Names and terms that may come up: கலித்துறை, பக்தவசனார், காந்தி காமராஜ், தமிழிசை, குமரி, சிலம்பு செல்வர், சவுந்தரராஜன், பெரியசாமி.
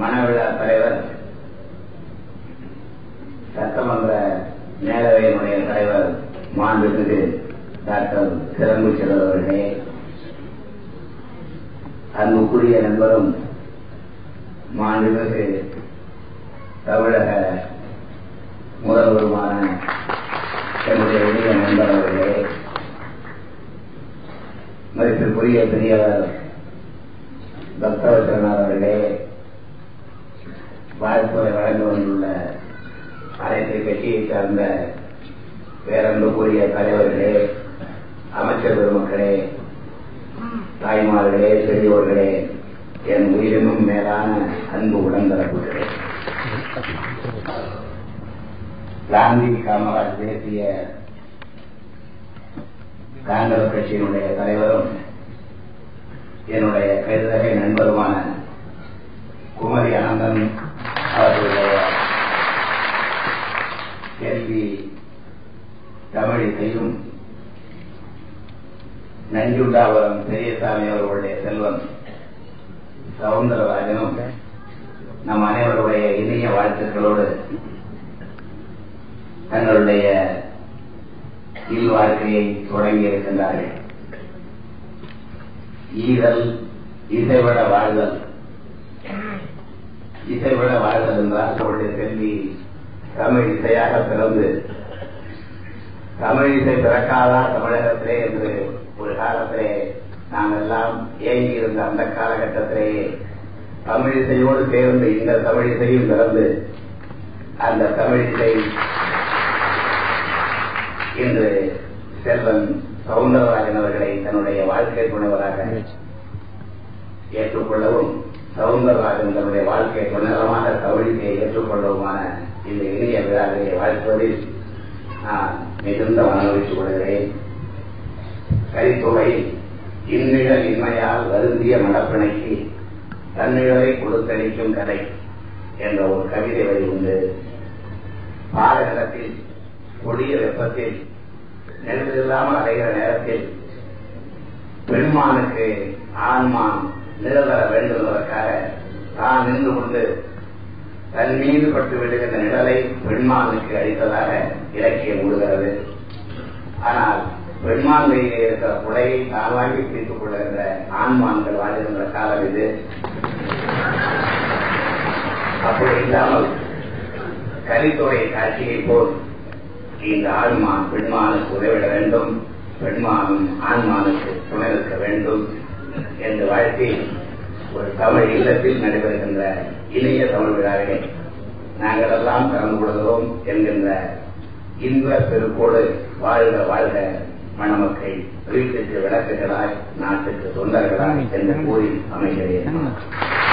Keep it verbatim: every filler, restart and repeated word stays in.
மனவிழா தலைவர், சட்டமன்ற மேலவையினுடைய தலைவர் மாண்புமிகு டாக்டர் சிலம்பு செல்வர் அவர்களே, அன்புக்குரிய நண்பரும் மாண்புமிகு தமிழக முதல்வருமான என்னுடைய உரிய நண்பர் அவர்களே, மதிப்பிற்குரிய பெரியவர் பக்தவசனார் அவர்களே, வாய்ப்புகளை வழங்கி வந்துள்ள அனைத்து கட்சியை சார்ந்த பேரன்புக்குரிய தலைவர்களே, அமைச்சர் பெருமக்களே, தாய்மார்களே, பெரியோர்களே, என் உயிரினும் மேலான அன்பு உடன்பிறப்புகளே, காந்தி காமராஜ் தேசிய காங்கிரஸ் கட்சியினுடைய தலைவரும் என்னுடைய கருதகை நண்பருமான குமரி ஆனந்தன் அவர்களுடைய கேள்வி தமிழிசையும் நஞ்சுண்டாபுரம் பெரியசாமி அவர்களுடைய செல்வம் சவுந்தரராஜனும் நம் அனைவருடைய இணைய வாழ்த்துக்களோடு தங்களுடைய இல்வாழ்க்கையை தொடங்கி இருக்கின்றார்கள். ஈதல் இசைவிட வாழ்தல், இசைவிட வாழ்தல் என்றால் அவருடைய செல்வி தமிழ் இசையாக பிறந்து, தமிழ் இசை பிறக்காதா தமிழகத்திலே என்று ஒரு காலத்திலே நாம் எல்லாம் ஏங்கி இருந்த அந்த காலகட்டத்திலேயே தமிழ் இசையோடு சேர்ந்து இந்த தமிழ் இசையும் பிறந்து, அந்த தமிழ் இசை இன்று செல்வன் சவுந்தரராஜன் அவர்களை தன்னுடைய வாழ்க்கை துணைவராக ஏற்றுக்கொள்ளவும், சவுந்தரராஜன் தன்னுடைய வாழ்க்கை துணைவரமாக தமிழிசையை ஏற்றுக்கொள்ளவுமான இந்த இணைய விழாவை வாழ்த்துவதில் நான் மிகுந்த மனமகிழ்ச்சி கொள்கிறேன். கலித்துறை இந்நிழல் இன்மையால் வருந்திய மடப்பிணைக்கு தன்னிழலை கொடுத்தளிக்கும் கதை என்ற ஒரு கவிதை வரி உண்டு. பாரதத்தில் கொடிய வெப்பத்தில் நெருப்பு இல்லாமல் அடைகிற நேரத்தில் பெண்மானுக்கு ஆண்மான் நிழல் தர வேண்டும் என்பதற்காக தான் நின்று கொண்டு தன் மீது பட்டு விடுகின்ற நிழலை பெண்மானுக்கு அளித்ததாக இலக்கியம் கூறுகிறது. ஆனால் பெண்மான் மீது இருக்கிற குடையை தான் வாங்கி பிடித்துக் கொள்கின்ற ஆண்மான்கள் வாழ்கின்ற காலம் இது. அப்படி இல்லாமல் கலித்துறை காட்சியை போல் இந்த ஆண்மான் பெண்மானுக்கு உதவிட வேண்டும், பெண்மானும் ஆண்மானுக்கு துணை இருக்க வேண்டும் என்று வாழ்த்தி ஒரு தமிழ் இல்லத்தில் நடைபெறுகின்ற இணைய தமிழ் விழாவிலே நாங்கள் எல்லாம் கலந்து கொள்கிறோம் என்கின்ற இன்ப பெருக்கோடு வாழ்க வாழ்க மணமக்கள், வீட்டுக்கு விளக்குகளாய் நாட்டுக்கு தொண்டர்களாய் என்று கூறி அமைகிறேன்.